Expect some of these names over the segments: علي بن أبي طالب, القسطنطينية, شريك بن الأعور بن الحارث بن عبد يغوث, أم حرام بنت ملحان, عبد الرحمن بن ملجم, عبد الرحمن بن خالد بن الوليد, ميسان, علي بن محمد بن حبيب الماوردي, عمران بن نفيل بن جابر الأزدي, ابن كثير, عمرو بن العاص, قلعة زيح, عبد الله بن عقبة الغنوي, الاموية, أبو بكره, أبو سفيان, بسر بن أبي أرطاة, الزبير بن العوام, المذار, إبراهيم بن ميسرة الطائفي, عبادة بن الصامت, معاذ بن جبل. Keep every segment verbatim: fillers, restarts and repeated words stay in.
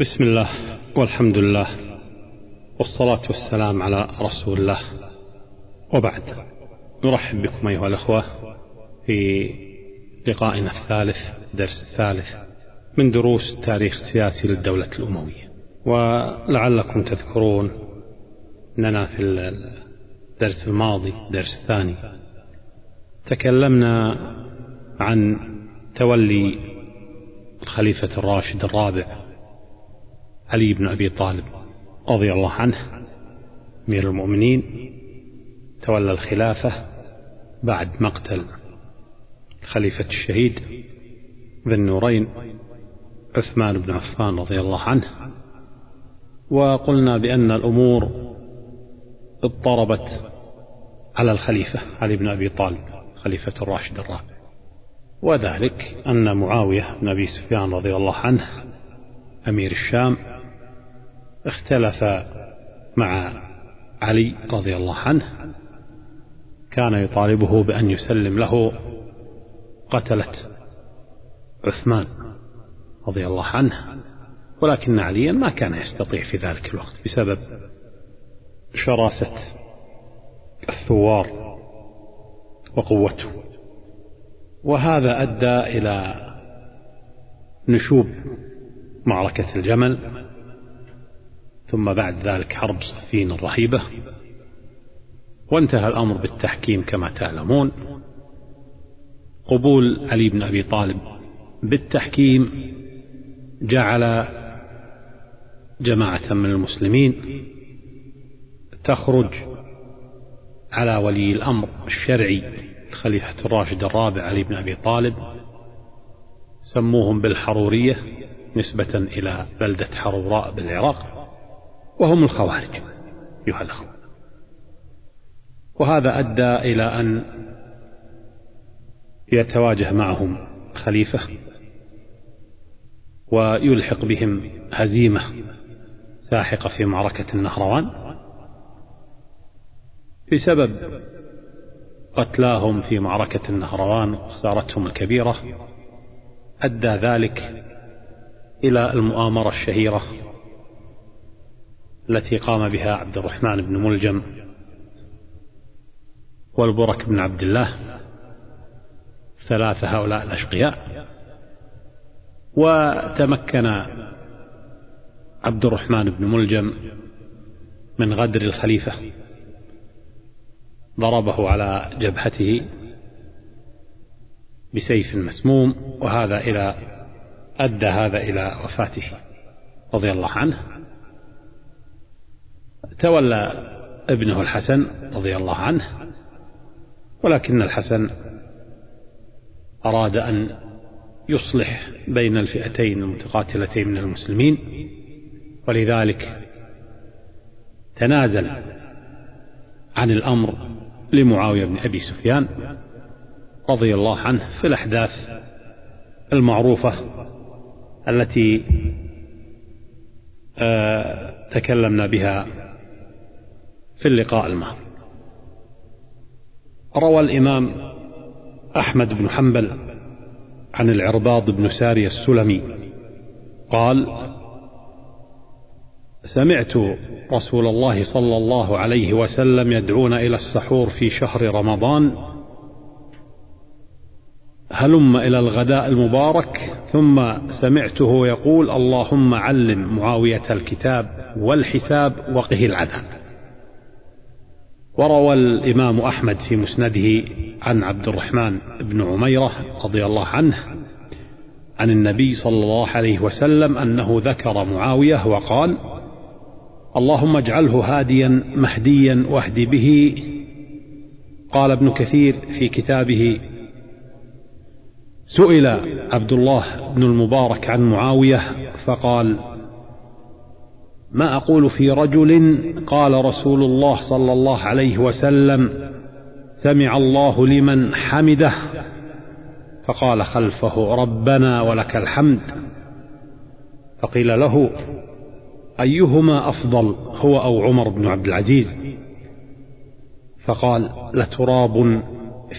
بسم الله والحمد لله والصلاة والسلام على رسول الله، وبعد. نرحب بكم أيها الأخوة في لقائنا الثالث، درس الثالث من دروس التاريخ السياسي للدولة الأموية. ولعلكم تذكرون أننا في الدرس الماضي، درس الثاني، تكلمنا عن تولي الخليفة الراشد الرابع علي بن أبي طالب رضي الله عنه، أمير المؤمنين، تولى الخلافة بعد مقتل خليفة الشهيد ذي النورين عثمان بن عفان رضي الله عنه. وقلنا بأن الأمور اضطربت على الخليفة علي بن أبي طالب، خليفة الراشد الرابع، وذلك أن معاوية بن أبي سفيان رضي الله عنه أمير الشام اختلف مع علي رضي الله عنه، كان يطالبه بأن يسلم له قتلة عثمان رضي الله عنه، ولكن عليا ما كان يستطيع في ذلك الوقت بسبب شراسة الثوار وقوته، وهذا أدى إلى نشوب معركة الجمل، ثم بعد ذلك حرب صفين الرهيبة، وانتهى الأمر بالتحكيم كما تعلمون. قبول علي بن أبي طالب بالتحكيم جعل جماعة من المسلمين تخرج على ولي الأمر الشرعي الخليفة الراشد الرابع علي بن أبي طالب، سموهم بالحرورية نسبة إلى بلدة حروراء بالعراق، وهم الخوارج أيها الأخوة. وهذا أدى إلى أن يتواجه معهم خليفة ويلحق بهم هزيمة ساحقة في معركة النهروان بسبب قتلاهم في معركة النهروان وخسارتهم الكبيرة، أدى ذلك إلى المؤامرة الشهيرة التي قام بها عبد الرحمن بن ملجم والبرك بن عبد الله، ثلاثة هؤلاء الأشقياء. وتمكن عبد الرحمن بن ملجم من غدر الخليفة، ضربه على جبهته بسيف مسموم، وهذا إلى أدى هذا إلى وفاته رضي الله عنه. تولى ابنه الحسن رضي الله عنه، ولكن الحسن أراد أن يصلح بين الفئتين المتقاتلتين من المسلمين، ولذلك تنازل عن الأمر لمعاوية بن أبي سفيان رضي الله عنه في الأحداث المعروفة التي تكلمنا بها في اللقاء الماضي. روى الإمام أحمد بن حنبل عن العرباض بن ساري السلمي قال: سمعت رسول الله صلى الله عليه وسلم يدعون إلى السحور في شهر رمضان: هلم إلى الغداء المبارك. ثم سمعته يقول: اللهم علم معاوية الكتاب والحساب وقه العذاب. وروى الإمام أحمد في مسنده عن عبد الرحمن بن عميرة رضي الله عنه عن النبي صلى الله عليه وسلم أنه ذكر معاوية وقال: اللهم اجعله هاديا مهديا واهد به. قال ابن كثير في كتابه: سئل عبد الله بن المبارك عن معاوية فقال: ما أقول في رجل قال رسول الله صلى الله عليه وسلم: سمع الله لمن حمده، فقال خلفه: ربنا ولك الحمد. فقيل له: أيهما أفضل، هو أو عمر بن عبد العزيز؟ فقال: لتراب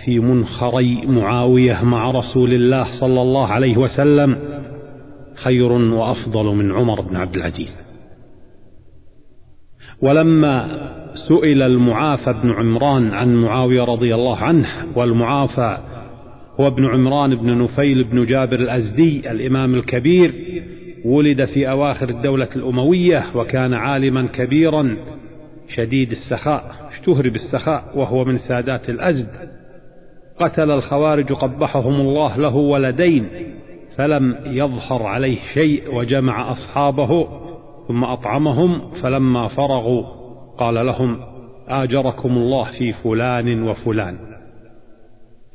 في منخري معاوية مع رسول الله صلى الله عليه وسلم خير وأفضل من عمر بن عبد العزيز. ولما سئل المعافى بن عمران عن معاوية رضي الله عنه، والمعافى هو ابن عمران بن نفيل بن جابر الأزدي الإمام الكبير، ولد في أواخر الدولة الأموية وكان عالما كبيرا شديد السخاء، اشتهر بالسخاء وهو من سادات الأزد، قتل الخوارج قبحهم الله له ولدين فلم يظهر عليه شيء، وجمع أصحابه ثم أطعمهم، فلما فرغوا قال لهم آجركم الله في فلان وفلان.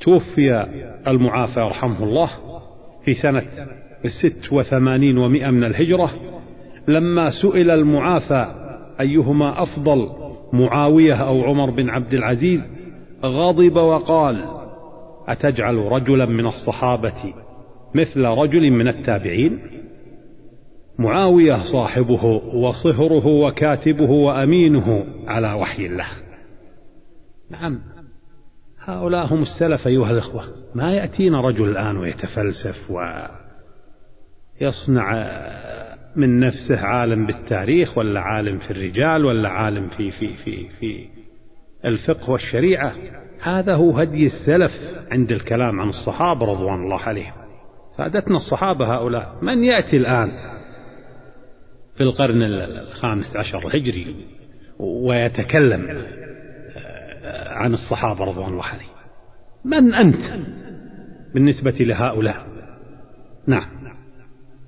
توفي المعافى رحمه الله في سنة ست وثمانين ومئة من الهجرة. لما سئل المعافى أيهما أفضل، معاوية أو عمر بن عبد العزيز، غضب وقال أتجعل رجلا من الصحابة مثل رجل من التابعين؟ معاوية صاحبه وصهره وكاتبه وأمينه على وحي الله. نعم، هؤلاء هم السلف أيها الأخوة. ما يأتينا رجل الآن ويتفلسف ويصنع من نفسه عالم بالتاريخ، ولا عالم في الرجال، ولا عالم في في في في الفقه والشريعة. هذا هو هدي السلف عند الكلام عن الصحابة رضوان الله عليهم، سادتنا الصحابة هؤلاء. من يأتي الآن في القرن الخامس عشر الهجري ويتكلم عن الصحابة رضوان الله عليهم؟ من أنت بالنسبة لهؤلاء؟ نعم.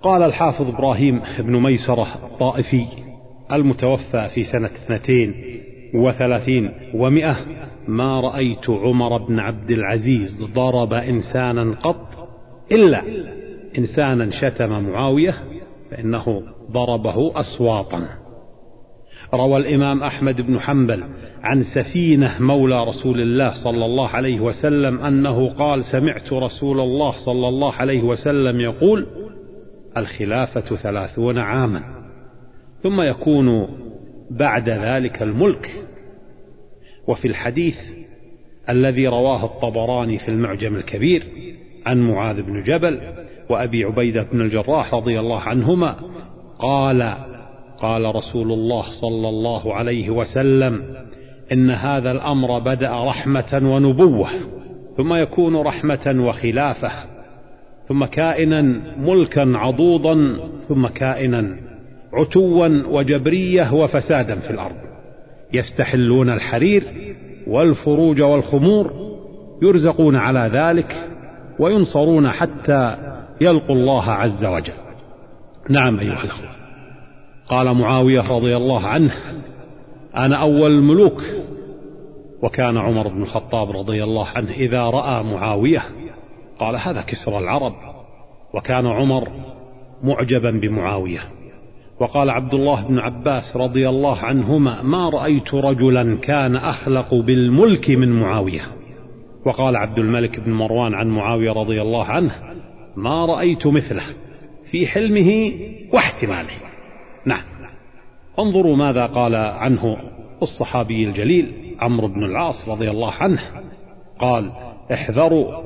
قال الحافظ إبراهيم بن ميسرة الطائفي المتوفى في سنة اثنتين وثلاثين ومئة: ما رأيت عمر بن عبد العزيز ضرب إنسانا قط إلا إنسانا شتم معاوية فإنه ضربه أسواطا. روى الإمام أحمد بن حنبل عن سفينة مولى رسول الله صلى الله عليه وسلم أنه قال: سمعت رسول الله صلى الله عليه وسلم يقول: الخلافة ثلاثون عاما ثم يكون بعد ذلك الملك. وفي الحديث الذي رواه الطبراني في المعجم الكبير عن معاذ بن جبل وأبي عبيدة بن الجراح رضي الله عنهما قال: قال رسول الله صلى الله عليه وسلم: إن هذا الأمر بدأ رحمة ونبوة، ثم يكون رحمة وخلافة، ثم كائنا ملكا عضوضا، ثم كائنا عتوا وجبرية وفسادا في الأرض، يستحلون الحرير والفروج والخمور، يرزقون على ذلك وينصرون حتى يلقوا الله عز وجل. نعم أيها الأخوة. قال معاوية رضي الله عنه: أنا أول الملوك. وكان عمر بن الخطاب رضي الله عنه إذا رأى معاوية قال: هذا كسر العرب. وكان عمر معجبا بمعاوية. وقال عبد الله بن عباس رضي الله عنهما: ما رأيت رجلا كان أخلق بالملك من معاوية. وقال عبد الملك بن مروان عن معاوية رضي الله عنه: ما رأيت مثله في حلمه واحتماله. نعم. انظروا ماذا قال عنه الصحابي الجليل عمرو بن العاص رضي الله عنه، قال: احذروا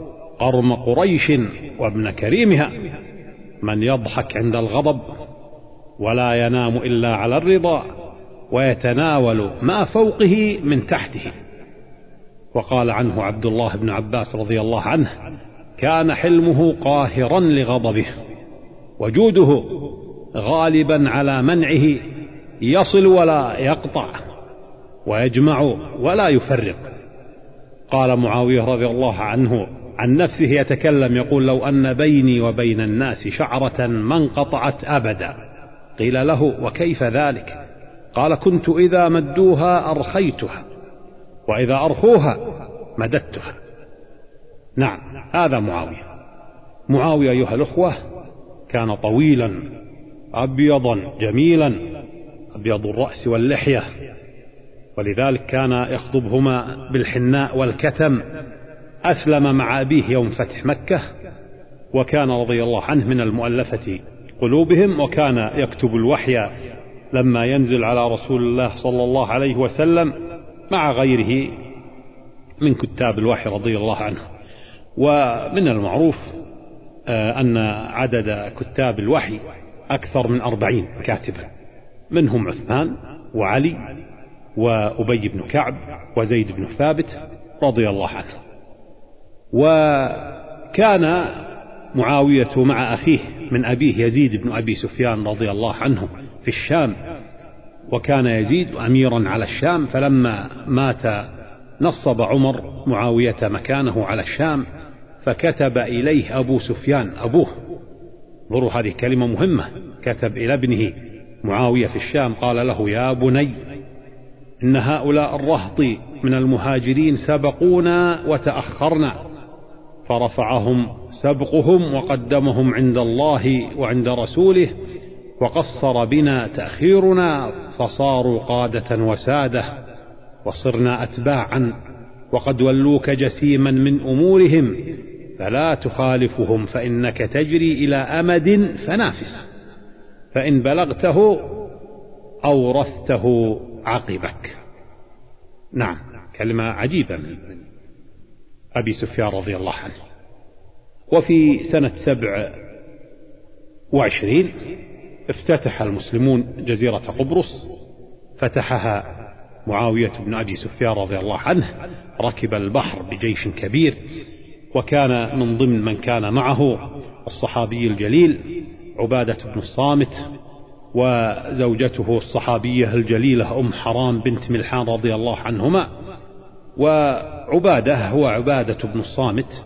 قرم قريش وابن كريمها، من يضحك عند الغضب ولا ينام إلا على الرضا، ويتناول ما فوقه من تحته. وقال عنه عبد الله بن عباس رضي الله عنه: كان حلمه قاهرا لغضبه، وجوده غالبا على منعه، يصل ولا يقطع، ويجمع ولا يفرق. قال معاوية رضي الله عنه عن نفسه يتكلم يقول: لو أن بيني وبين الناس شعرة ما انقطعت أبدا. قيل له: وكيف ذلك؟ قال: كنت إذا مدوها أرخيتها، وإذا أرخوها مددتها. نعم، هذا معاوية. معاوية أيها الأخوة كان طويلا أبيضا جميلا، أبيض الرأس واللحية، ولذلك كان يخطبهما بالحناء والكتم. أسلم مع أبيه يوم فتح مكة، وكان رضي الله عنه من المؤلفة قلوبهم، وكان يكتب الوحي لما ينزل على رسول الله صلى الله عليه وسلم مع غيره من كتاب الوحي رضي الله عنه. ومن المعروف أن عدد كتاب الوحي أكثر من أربعين كاتبا، منهم عثمان وعلي وأبي بن كعب وزيد بن ثابت رضي الله عنه. وكان معاوية مع أخيه من أبيه يزيد بن أبي سفيان رضي الله عنه في الشام، وكان يزيد أميرا على الشام، فلما مات نصب عمر معاوية مكانه على الشام، فكتب إليه أبو سفيان أبوه، انظروا هذه كلمة مهمة، كتب إلى ابنه معاوية في الشام قال له يا بني إن هؤلاء الرهط من المهاجرين سبقونا وتأخرنا، فرفعهم سبقهم وقدمهم عند الله وعند رسوله، وقصر بنا تأخيرنا، فصاروا قادة وسادة وصرنا أتباعا، وقد ولوك جسيما من أمورهم، فلا تخالفهم فإنك تجري إلى أمد فنافس، فإن بلغته أورثته عقبك. نعم، كلمة عجيبة من أبي سفيان رضي الله عنه. وفي سنة سبع وعشرين افتتح المسلمون جزيرة قبرص، فتحها معاوية بن أبي سفيان رضي الله عنه، ركب البحر بجيش كبير، وكان من ضمن من كان معه الصحابي الجليل عبادة بن الصامت، وزوجته الصحابية الجليلة أم حرام بنت ملحان رضي الله عنهما. وعبادة هو عبادة بن الصامت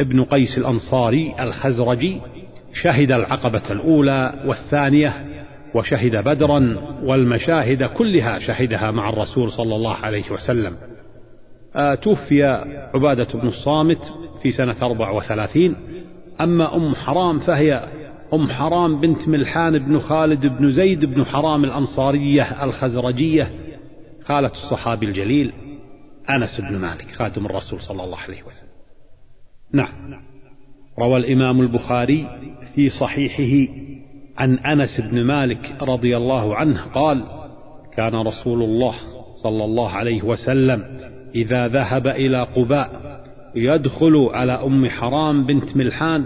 ابن قيس الأنصاري الخزرجي، شهد العقبة الأولى والثانية، وشهد بدرا، والمشاهد كلها شهدها مع الرسول صلى الله عليه وسلم. توفي عبادة بن الصامت في سنة أربع وثلاثين. أما أم حرام فهي أم حرام بنت ملحان بن خالد بن زيد بن حرام الأنصارية الخزرجية، خالة الصحابي الجليل أنس بن مالك خادم الرسول صلى الله عليه وسلم. نعم، روى الإمام البخاري في صحيحه عن أنس بن مالك رضي الله عنه قال كان رسول الله صلى الله عليه وسلم إذا ذهب إلى قباء يدخل على أم حرام بنت ملحان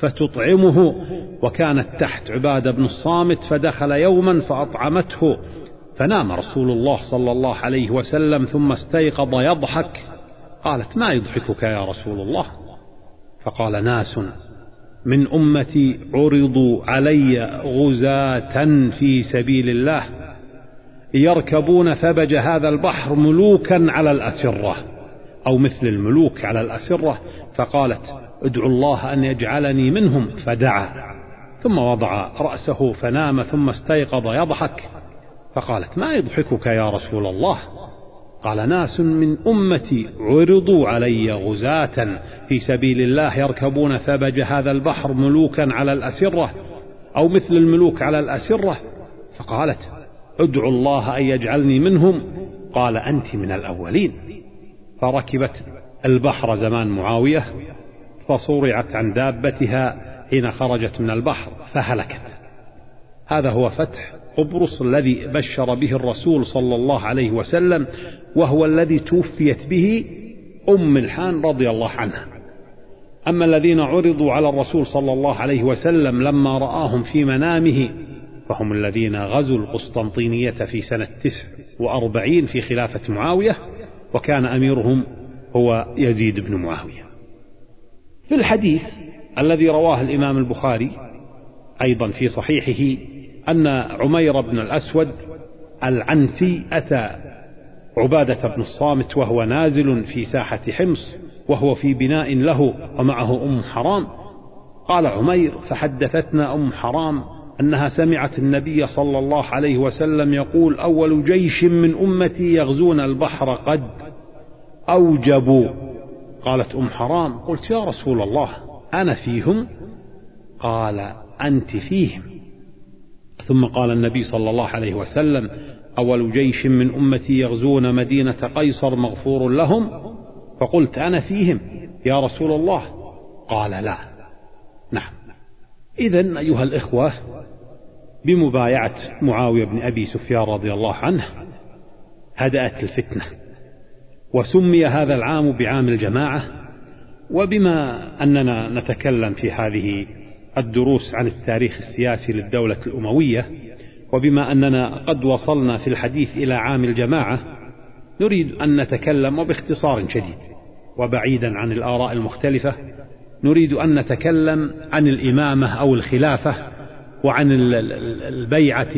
فتطعمه، وكانت تحت عبادة بن الصامت، فدخل يوما فأطعمته، فنام رسول الله صلى الله عليه وسلم ثم استيقظ يضحك. قالت ما يضحكك يا رسول الله؟ فقال ناس من أمتي عرضوا علي غزاة في سبيل الله يركبون ثبج هذا البحر ملوكا على الأسرة، أو مثل الملوك على الأسرة، فقالت ادعو الله أن يجعلني منهم، فدعا ثم وضع رأسه فنام ثم استيقظ يضحك. فقالت ما يضحكك يا رسول الله؟ قال ناس من أمتي عرضوا علي غزاة في سبيل الله يركبون ثبج هذا البحر ملوكا على الأسرة، أو مثل الملوك على الأسرة، فقالت ادعو الله أن يجعلني منهم، قال أنت من الأولين. فركبت البحر زمان معاوية، فصرعت عن دابتها حين خرجت من البحر فهلكت. هذا هو فتح قبرص الذي بشر به الرسول صلى الله عليه وسلم، وهو الذي توفيت به أم ملحان رضي الله عنها. أما الذين عرضوا على الرسول صلى الله عليه وسلم لما رآهم في منامه فهم الذين غزوا القسطنطينية في سنة تسع وأربعين في خلافة معاوية، وكان أميرهم هو يزيد بن معاوية. في الحديث الذي رواه الإمام البخاري أيضا في صحيحه أن عمير بن الأسود العنسي أتى عبادة بن الصامت وهو نازل في ساحة حمص، وهو في بناء له ومعه أم حرام. قال عمير فحدثتنا أم حرام أنها سمعت النبي صلى الله عليه وسلم يقول أول جيش من أمتي يغزون البحر قد أوجبوا. قالت أم حرام قلت يا رسول الله أنا فيهم؟ قال أنت فيهم. ثم قال النبي صلى الله عليه وسلم أول جيش من أمتي يغزون مدينة قيصر مغفور لهم، فقلت أنا فيهم يا رسول الله؟ قال لا. نعم، إذن أيها الإخوة، بمبايعة معاوية بن أبي سفيان رضي الله عنه هدأت الفتنة، وسمي هذا العام بعام الجماعة، وبما أننا نتكلم في هذه الدروس عن التاريخ السياسي للدولة الأموية، وبما أننا قد وصلنا في الحديث إلى عام الجماعة، نريد أن نتكلم وباختصار شديد وبعيدا عن الآراء المختلفة، نريد أن نتكلم عن الإمامة أو الخلافة وعن البيعة.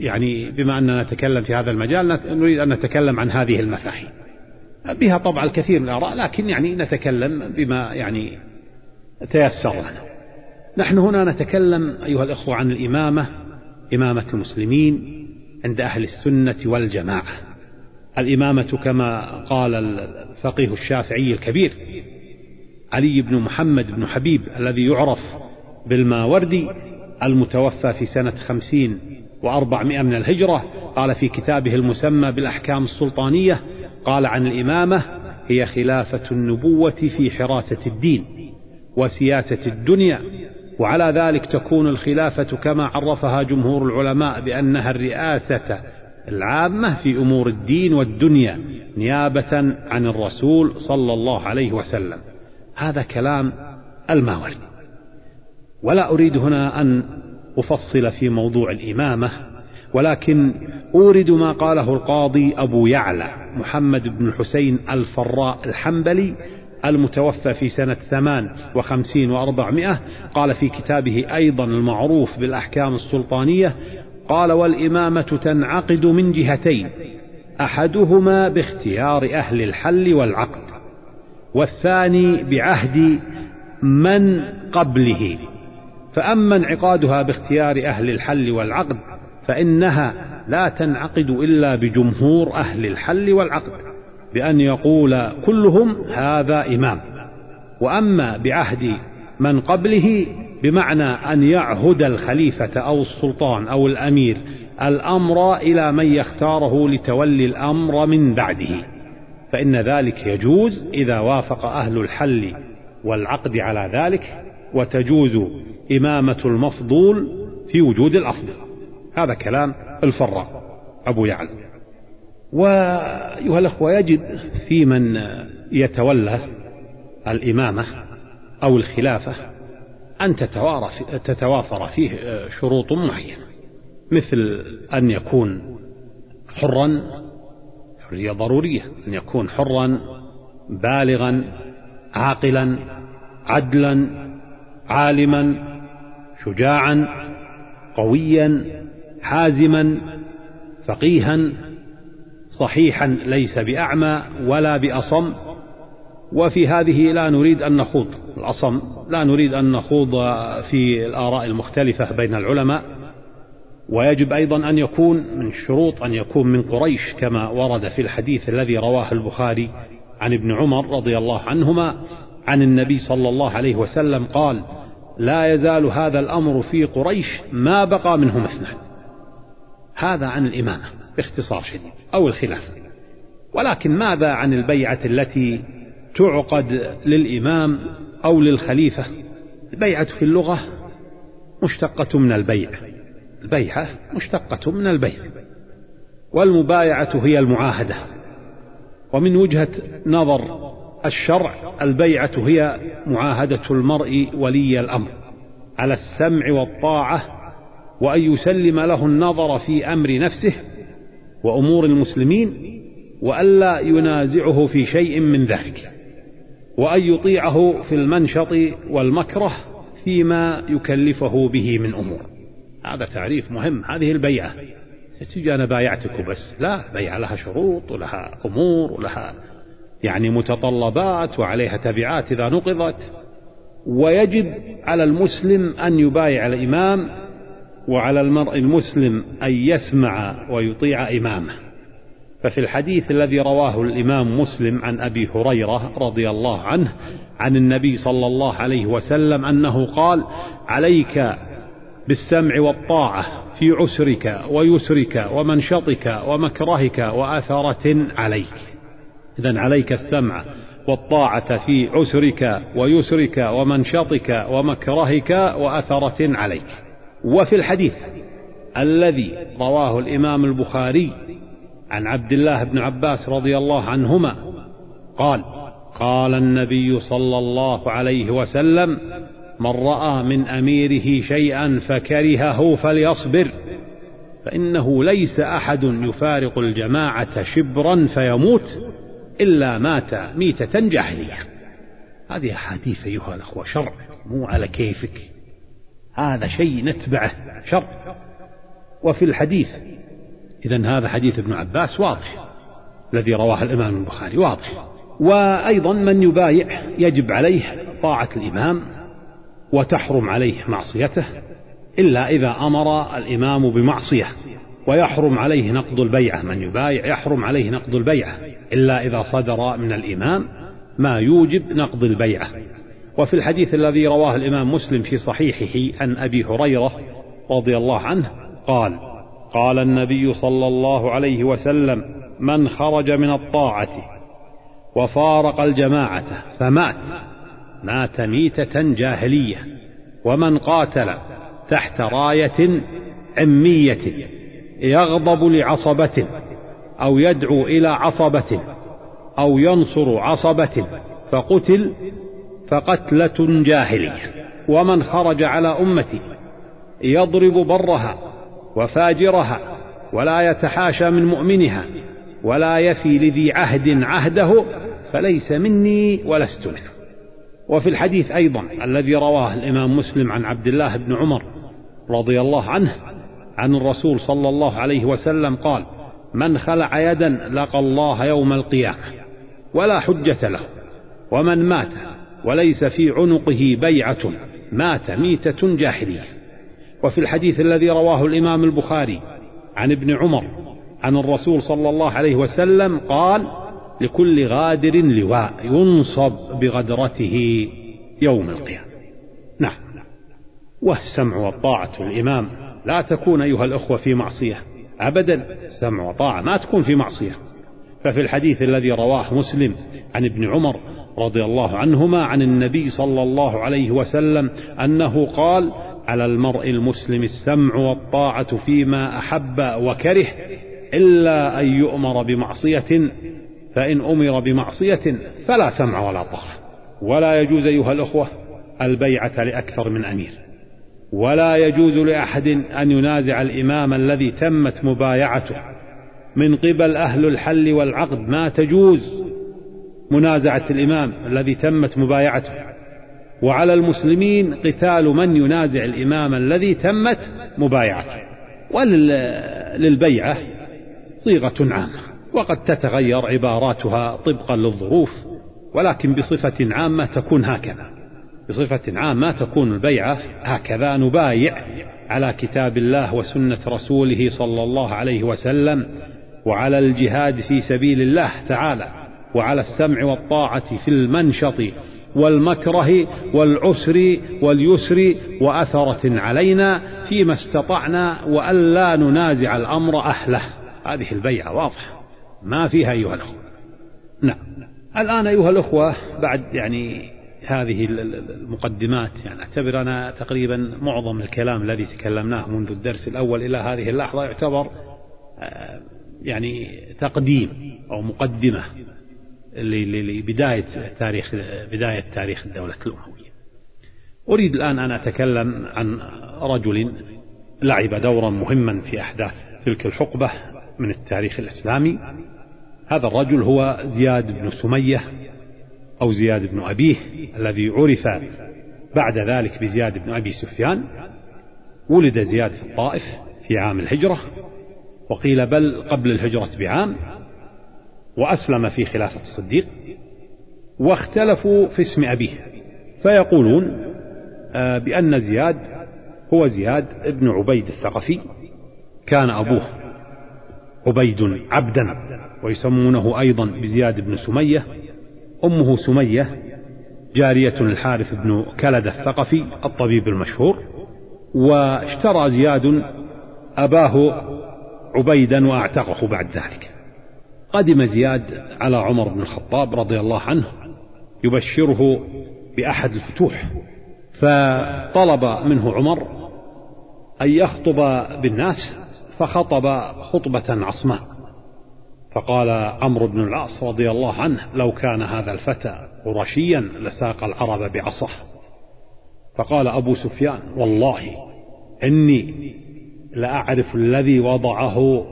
يعني بما أننا نتكلم في هذا المجال نريد أن نتكلم عن هذه المفاهيم، بها طبعا الكثير من الآراء، لكن يعني نتكلم بما يعني تيسر لنا. نحن هنا نتكلم أيها الأخوة عن الإمامة، إمامة المسلمين عند أهل السنة والجماعة. الإمامة كما قال الفقيه الشافعي الكبير علي بن محمد بن حبيب الذي يعرف بالماوردي المتوفى في سنة خمسين وأربعمائة من الهجرة، قال في كتابه المسمى بالأحكام السلطانية، قال عن الإمامة: هي خلافة النبوة في حراسة الدين وسياسة الدنيا. وعلى ذلك تكون الخلافة كما عرفها جمهور العلماء بأنها الرئاسة العامة في أمور الدين والدنيا نيابة عن الرسول صلى الله عليه وسلم. هذا كلام الماوردي، ولا أريد هنا أن أفصل في موضوع الإمامة، ولكن أورد ما قاله القاضي أبو يعلى محمد بن حسين الفراء الحنبلي المتوفى في سنة ثمان وخمسين وأربعمائة، قال في كتابه أيضا المعروف بالأحكام السلطانية، قال: والإمامة تنعقد من جهتين، أحدهما باختيار أهل الحل والعقد، والثاني بعهد من قبله. فأما انعقادها باختيار أهل الحل والعقد فإنها لا تنعقد إلا بجمهور أهل الحل والعقد، بأن يقول كلهم هذا إمام. وأما بعهد من قبله بمعنى أن يعهد الخليفة أو السلطان أو الأمير الأمر إلى من يختاره لتولي الأمر من بعده، فإن ذلك يجوز إذا وافق أهل الحل والعقد على ذلك، وتجوز إمامة المفضول في وجود الأفضل. هذا كلام الفراء أبو يعلى. وأيها الأخوة، يجد في من يتولى الإمامة أو الخلافة أن تتوافر فيه شروط معينة، مثل أن يكون حرا، حرية ضرورية، أن يكون حرا بالغا عاقلا عدلا عالما شجاعا قويا حازما فقيها صحيحا ليس بأعمى ولا بأصم. وفي هذه لا نريد أن نخوض الأصم، لا نريد أن نخوض في الآراء المختلفة بين العلماء. ويجب أيضا أن يكون من شروط أن يكون من قريش، كما ورد في الحديث الذي رواه البخاري عن ابن عمر رضي الله عنهما عن النبي صلى الله عليه وسلم قال: لا يزال هذا الأمر في قريش ما بقى منهم اثنان. هذا عن الإمامة باختصار شديد أو الخلافة. ولكن ماذا عن البيعة التي تعقد للإمام أو للخليفة؟ البيعة في اللغة مشتقة من البيع، البيعة مشتقة من البيع، والمبايعة هي المعاهدة. ومن وجهة نظر الشرع البيعة هي معاهدة المرء ولي الأمر على السمع والطاعة، وأن يسلم له النظر في أمر نفسه وأمور المسلمين، وألا ينازعه في شيء من ذلك، وأن يطيعه في المنشط والمكره فيما يكلفه به من أمور. هذا تعريف مهم. هذه البيعة تجي أنا بايعتك بس، لا، بيعة لها شروط ولها أمور ولها يعني متطلبات وعليها تبعات إذا نقضت. ويجب على المسلم أن يبايع الإمام، وعلى المرء المسلم أن يسمع ويطيع إمامه. ففي الحديث الذي رواه الإمام مسلم عن أبي هريرة رضي الله عنه عن النبي صلى الله عليه وسلم أنه قال: عليك بالسمع والطاعة في عسرك ويسرك ومنشطك ومكرهك وأثرة عليك. إذن عليك السمع والطاعة في عسرك ويسرك ومنشطك ومكرهك وأثرة عليك. وفي الحديث الذي رواه الإمام البخاري عن عبد الله بن عباس رضي الله عنهما قال: قال النبي صلى الله عليه وسلم: من رأى من أميره شيئا فكرهه فليصبر، فإنه ليس أحد يفارق الجماعة شبرا فيموت إلا مات ميتة جاهلية. هذه حديث أيها الأخوة شرع، مو على كيفك، هذا شيء نتبعه شرع. وفي الحديث إذن هذا حديث ابن عباس واضح، الذي رواه الإمام البخاري واضح. وأيضا من يبايع يجب عليه طاعة الإمام وتحرم عليه معصيته، إلا إذا أمر الإمام بمعصية. ويحرم عليه نقض البيعة، من يبايع يحرم عليه نقض البيعة إلا إذا صدر من الإمام ما يوجب نقض البيعة. وفي الحديث الذي رواه الإمام مسلم في صحيحه عن أبي هريرة رضي الله عنه قال: قال النبي صلى الله عليه وسلم: من خرج من الطاعة وفارق الجماعة فمات مات ميتة جاهلية، ومن قاتل تحت راية عمية يغضب لعصبة أو يدعو إلى عصبة أو ينصر عصبة فقتل فقتلة جاهلية، ومن خرج على أمتي يضرب برها وفاجرها ولا يتحاشى من مؤمنها ولا يفي لذي عهد عهده فليس مني ولست منه. وفي الحديث أيضا الذي رواه الإمام مسلم عن عبد الله بن عمر رضي الله عنه عن الرسول صلى الله عليه وسلم قال: من خلع يدا لقى الله يوم القيامة ولا حجة له، ومن مات وليس في عنقه بيعة مات ميتة جاهلية. وفي الحديث الذي رواه الإمام البخاري عن ابن عمر عن الرسول صلى الله عليه وسلم قال: لكل غادر لواء ينصب بغدرته يوم القيامة. نعم. والسمع والطاعة الإمام لا تكون أيها الأخوة في معصية أبدا، سمع وطاعة ما تكون في معصية. ففي الحديث الذي رواه مسلم عن ابن عمر رضي الله عنهما عن النبي صلى الله عليه وسلم أنه قال: على المرء المسلم السمع والطاعة فيما أحب وكره، إلا أن يؤمر بمعصية، فإن أمر بمعصية فلا سمع ولا طاعة. ولا يجوز أيها الأخوة البيعة لأكثر من أمير، ولا يجوز لأحد أن ينازع الإمام الذي تمت مبايعته من قبل أهل الحل والعقد، ما تجوز منازعة الإمام الذي تمت مبايعته. وعلى المسلمين قتال من ينازع الإمام الذي تمت مبايعته. وللبيعة صيغة عامة، وقد تتغير عباراتها طبقا للظروف، ولكن بصفة عامة تكون هكذا. بصفة عامة تكون البيعة هكذا: نبايع على كتاب الله وسنة رسوله صلى الله عليه وسلم، وعلى الجهاد في سبيل الله تعالى، وعلى السمع والطاعة في المنشط والمكره والعسر واليسر وأثرة علينا فيما استطعنا، وألا ننازع الأمر أهله. هذه البيعة واضحة ما فيها أيها الأخوة. نعم. الآن أيها الأخوة بعد يعني هذه المقدمات، يعني أعتبر أنا تقريبا معظم الكلام الذي تكلمناه منذ الدرس الأول إلى هذه اللحظة يعتبر يعني تقديم أو مقدمة لبداية تاريخ بداية تاريخ الدولة الأموية. أريد الآن أن أتكلم عن رجل لعب دورا مهما في أحداث تلك الحقبة من التاريخ الإسلامي. هذا الرجل هو زياد بن سمية أو زياد بن أبيه، الذي عرف بعد ذلك بزياد بن أبي سفيان. ولد زياد في الطائف في عام الهجرة، وقيل بل قبل الهجرة بعام، وأسلم في خلافة الصديق. واختلفوا في اسم أبيه، فيقولون بأن زياد هو زياد بن عبيد الثقفي، كان أبوه عبيد عبدا ويسمونه أيضا بزياد بن سمية. أمه سمية جارية الحارث بن كلد الثقفي الطبيب المشهور. واشترى زياد أباه عبيدا وأعتقه بعد ذلك. قدم زياد على عمر بن الخطاب رضي الله عنه يبشره بأحد الفتوح، فطلب منه عمر أن يخطب بالناس، فخطب خطبة عصماء. فقال عمرو بن العاص رضي الله عنه: لو كان هذا الفتى قرشيا لساق العرب بعصاه. فقال أبو سفيان: والله إني لأعرف الذي وضعه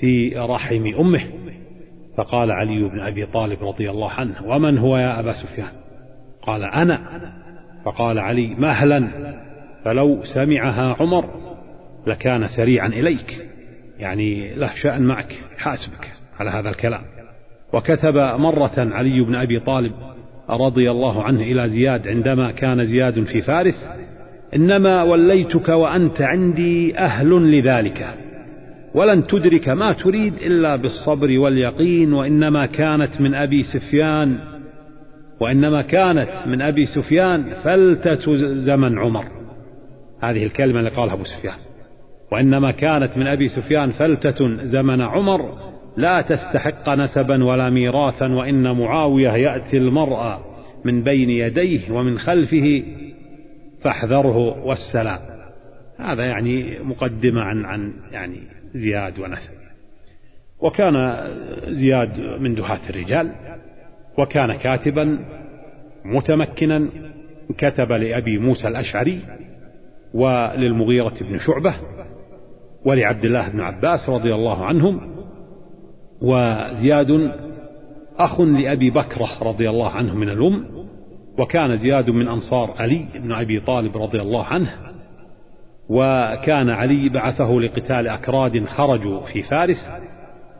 في رحم أمه. فقال علي بن أبي طالب رضي الله عنه: ومن هو يا أبا سفيان؟ قال: أنا. فقال علي: مهلا، فلو سمعها عمر لكان سريعا إليك، يعني له شأن معك، حاسبك على هذا الكلام. وكتب مرة علي بن أبي طالب رضي الله عنه إلى زياد عندما كان زياد في فارس: إنما وليتك وأنت عندي أهل لذلك، ولن تدرك ما تريد إلا بالصبر واليقين، وإنما كانت من أبي سفيان وإنما كانت من أبي سفيان فلتة زمن عمر. هذه الكلمة اللي قالها أبو سفيان: وإنما كانت من أبي سفيان فلتة زمن عمر، لا تستحق نسبا ولا ميراثا، وإن معاوية يأتي المرأة من بين يديه ومن خلفه فاحذره والسلام. هذا يعني مقدمة عن عن يعني زياد ونسب. وكان زياد من دهاة الرجال، وكان كاتبا متمكنا، كتب لأبي موسى الأشعري وللمغيرة بن شعبة ولعبد الله بن عباس رضي الله عنهم. وزياد أخ لأبي بكره رضي الله عنه من الأم، وكان زياد من أنصار علي بن أبي طالب رضي الله عنه. وكان علي بعثه لقتال أكراد خرجوا في فارس،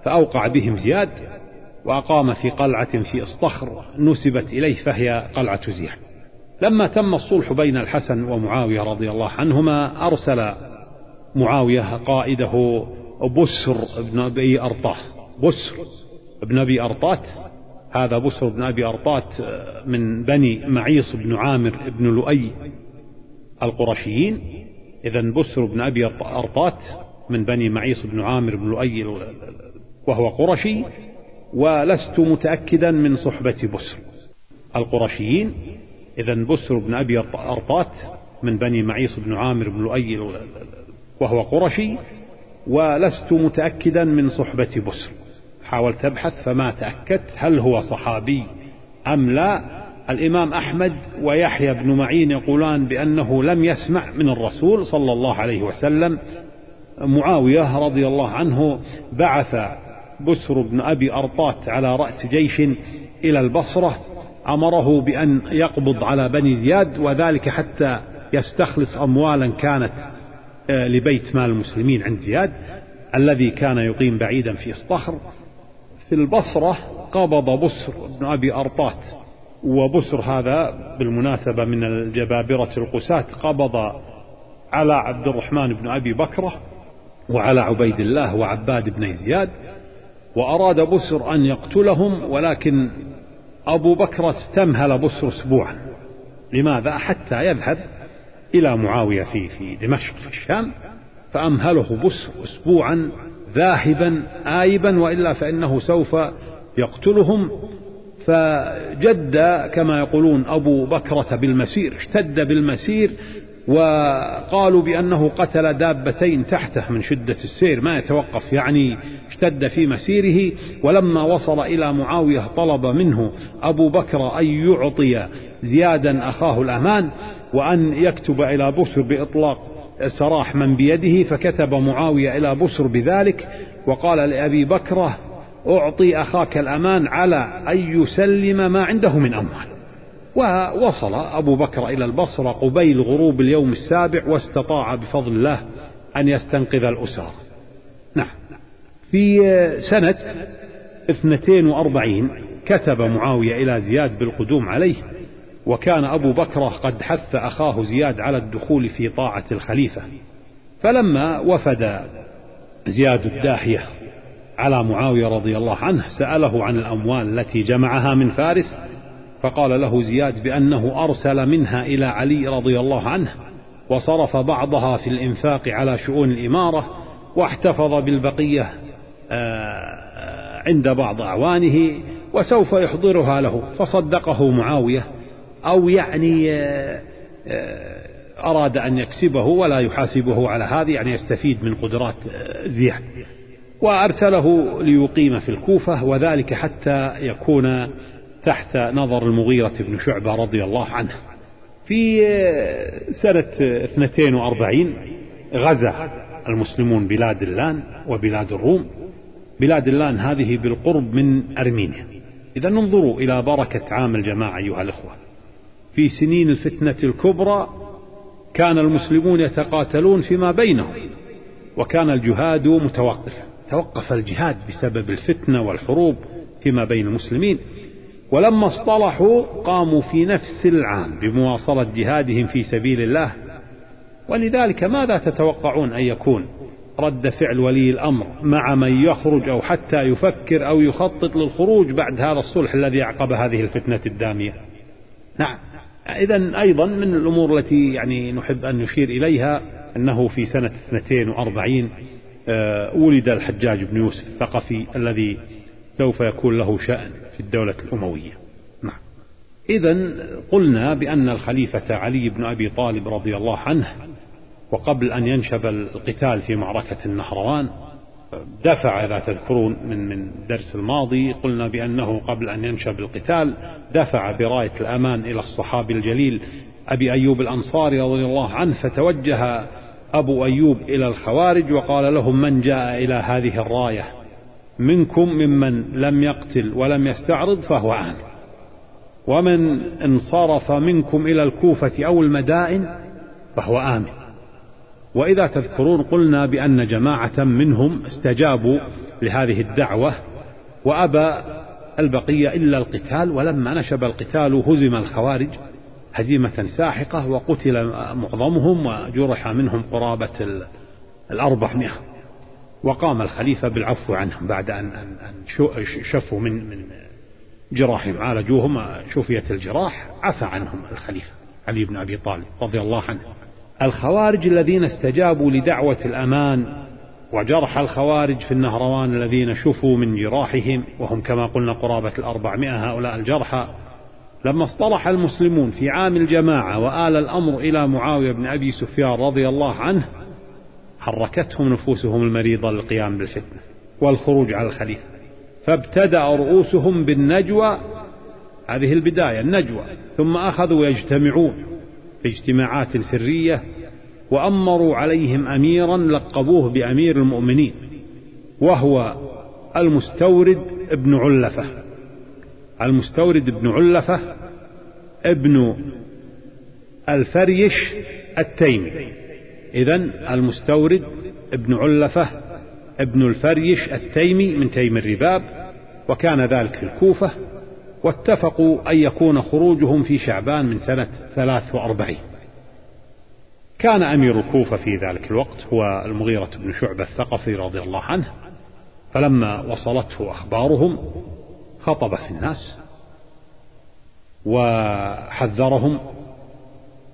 فأوقع بهم زياد وأقام في قلعة في إصطخر نسبت إليه، فهي قلعة زيح. لما تم الصلح بين الحسن ومعاوية رضي الله عنهما، أرسل معاوية قائده بسر بن أبي أرطاة. بسر بن أبي أرطاة هذا بسر بن أبي أرطاة من بني معيس بن عامر بن لؤي القرشيين. إذن بسر بن أبي أرطاة من بني معيس بن عامر بن لؤي وهو قرشي، ولست متأكدا من صحبة بسر القرشيين. إذن بسر بن أبي أرطاة من بني معيس بن عامر بن لؤي وهو قرشي، ولست متأكدا من صحبة بسر. حاولت أبحث فما تأكدت هل هو صحابي أم لا. الإمام أحمد ويحيى بن معين يقولان بأنه لم يسمع من الرسول صلى الله عليه وسلم. معاوية رضي الله عنه بعث بسر بن أبي أرطاة على رأس جيش إلى البصرة، أمره بأن يقبض على بني زياد، وذلك حتى يستخلص أموالا كانت لبيت مال المسلمين عند زياد الذي كان يقيم بعيدا في إصطخر. في البصرة قبض بسر بن أبي أرطاة. وبسر هذا بالمناسبة من الجبابرة القساة، قبض على عبد الرحمن بن أبي بكره وعلى عبيد الله وعباد بن زياد. وأراد بسر أن يقتلهم، ولكن أبو بكر استمهل بسر أسبوعا. لماذا؟ حتى يذهب إلى معاوية في في دمشق في الشام، فأمهله بسر أسبوعا ذاهبا آيبا، وإلا فإنه سوف يقتلهم. فجد كما يقولون أبو بكرة بالمسير، اشتد بالمسير، وقالوا بأنه قتل دابتين تحته من شدة السير ما يتوقف، يعني اشتد في مسيره. ولما وصل إلى معاوية طلب منه أبو بكر أن يعطي زيادا أخاه الأمان، وأن يكتب إلى بسر بإطلاق سراح من بيده، فكتب معاوية إلى بسر بذلك، وقال لأبي بكر: أعطي أخاك الأمان على أن يسلم ما عنده من أموال. ووصل أبو بكر إلى البصرة قبيل غروب اليوم السابع، واستطاع بفضل الله أن يستنقذ الأسرة. نعم. في سنة اثنتين وأربعين كتب معاوية إلى زياد بالقدوم عليه، وكان أبو بكر قد حث أخاه زياد على الدخول في طاعة الخليفة. فلما وفد زياد الداحية على معاوية رضي الله عنه، سأله عن الأموال التي جمعها من فارس، فقال له زياد بأنه أرسل منها إلى علي رضي الله عنه، وصرف بعضها في الإنفاق على شؤون الإمارة، واحتفظ بالبقية عند بعض أعوانه، وسوف يحضرها له. فصدقه معاوية، أو يعني أراد أن يكسبه ولا يحاسبه على هذا، يعني يستفيد من قدرات زياد. وأرسله ليقيم في الكوفة، وذلك حتى يكون تحت نظر المغيرة بن شعبة رضي الله عنه. في سنة اثنتين وأربعين غزا المسلمون بلاد اللان وبلاد الروم. بلاد اللان هذه بالقرب من أرمينيا. إذا ننظروا إلى بركة عام الجماعة أيها الأخوة. في سنين الفتنة الكبرى كان المسلمون يتقاتلون فيما بينهم، وكان الجهاد متوقفا، توقف الجهاد بسبب الفتنة والحروب فيما بين المسلمين. ولما اصطلحوا قاموا في نفس العام بمواصلة جهادهم في سبيل الله. ولذلك ماذا تتوقعون أن يكون رد فعل ولي الأمر مع من يخرج أو حتى يفكر أو يخطط للخروج بعد هذا الصلح الذي أعقب هذه الفتنة الدامية؟ نعم. إذن أيضا من الأمور التي يعني نحب أن نشير إليها أنه في سنة اثنتين وأربعين ولد الحجاج بن يوسف الثقفي الذي سوف يكون له شأن في الدولة الأموية. نعم. إذن قلنا بأن الخليفة علي بن أبي طالب رضي الله عنه، وقبل أن ينشب القتال في معركة النهروان، دفع إذا تذكرون من من الدرس الماضي قلنا بأنه قبل أن ينشب القتال دفع براية الأمان إلى الصحابي الجليل أبي أيوب الأنصاري رضي الله عنه، فتوجه أبو أيوب إلى الخوارج وقال لهم: من جاء إلى هذه الراية منكم ممن لم يقتل ولم يستعرض فهو آمن، ومن انصرف منكم إلى الكوفة أو المدائن فهو آمن. وإذا تذكرون قلنا بأن جماعة منهم استجابوا لهذه الدعوة وأبى البقية إلا القتال، ولما نشب القتال هزم الخوارج هزيمة ساحقة، وقتل معظمهم وجرح منهم قرابة الأربعمائة، وقام الخليفة بالعفو عنهم بعد أن شفوا من جراحهم، عالجوهم، شفيت الجراح، عفى عنهم الخليفة علي بن أبي طالب رضي الله عنه. الخوارج الذين استجابوا لدعوة الأمان وجرح الخوارج في النهروان الذين شفوا من جراحهم، وهم كما قلنا قرابة الأربعمائة هؤلاء الجرحى، لما اصطلح المسلمون في عام الجماعة وآل الأمر إلى معاوية بن أبي سفيان رضي الله عنه، حركتهم نفوسهم المريضة للقيام بالفتنة والخروج على الخليفة، فابتدأ رؤوسهم بالنجوى، هذه البداية النجوى، ثم أخذوا يجتمعون في اجتماعات سرية، وأمروا عليهم أميرا لقبوه بأمير المؤمنين، وهو المستورد بن علفة. المستورد بن علفة ابن الفريش التيمي. إذن المستورد بن علفة ابن الفريش التيمي من تيم الرباب، وكان ذلك في الكوفة. واتفقوا أن يكون خروجهم في شعبان من سنة ثلاث وأربعين. كان أمير الكوفة في ذلك الوقت هو المغيرة بن شعبة الثقفي رضي الله عنه. فلما وصلته أخبارهم خطب في الناس وحذرهم،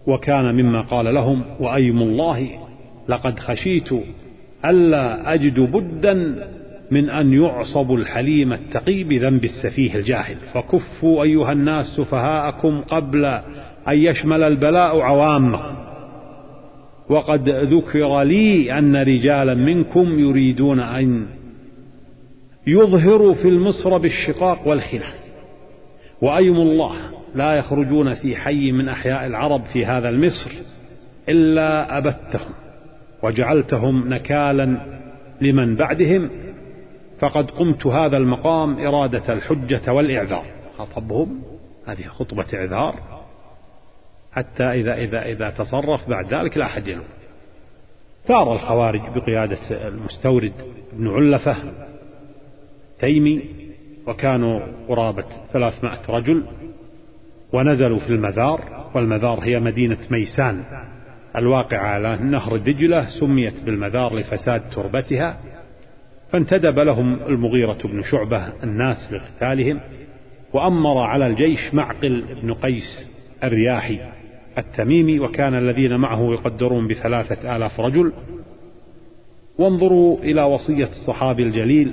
وكان مما قال لهم: وأيم الله لقد خشيت ألا أجد بدا من أن يعصب الحليم التقي بذنب السفيه الجاهل، فكفوا أيها الناس سفهاءكم قبل أن يشمل البلاء عوامكم، وقد ذكر لي أن رجالا منكم يريدون أن يظهروا في مصر بالشقاق والخلاف، وأيم الله لا يخرجون في حي من أحياء العرب في هذا المصر إلا أبتهم وجعلتهم نكالا لمن بعدهم، فقد قمت هذا المقام إرادة الحجة والإعذار. خطبهم هذه خطبة إعذار، حتى إذا إذا إذا تصرف بعد ذلك لا أحد يلوم. ثار الخوارج بقيادة المستورد بن علفة تيمي، وكانوا قرابة ثلاثمائة رجل، ونزلوا في المذار. والمذار هي مدينة ميسان الواقعة على نهر دجلة، سميت بالمذار لفساد تربتها. فانتدب لهم المغيرة بن شعبة الناس لقتالهم، وأمر على الجيش معقل بن قيس الرياحي التميمي، وكان الذين معه يقدرون بثلاثة آلاف رجل. وانظروا إلى وصية الصحابي الجليل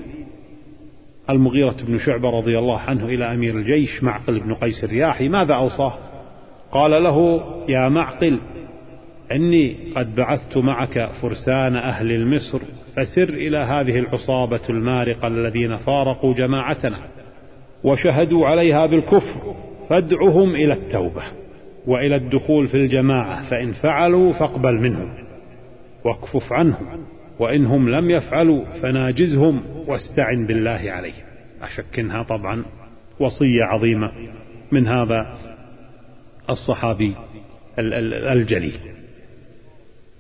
المغيرة بن شعبة رضي الله عنه إلى أمير الجيش معقل بن قيس الرياحي، ماذا أوصاه؟ قال له: يا معقل، إني قد بعثت معك فرسان أهل مصر فسر إلى هذه العصابة المارقة الذين فارقوا جماعتنا وشهدوا عليها بالكفر، فادعهم إلى التوبة وإلى الدخول في الجماعة، فإن فعلوا فاقبل منهم واكفف عنهم، وإنهم لم يفعلوا فناجزهم واستعن بالله عليه. أشك أنها طبعا وصية عظيمة من هذا الصحابي الجليل.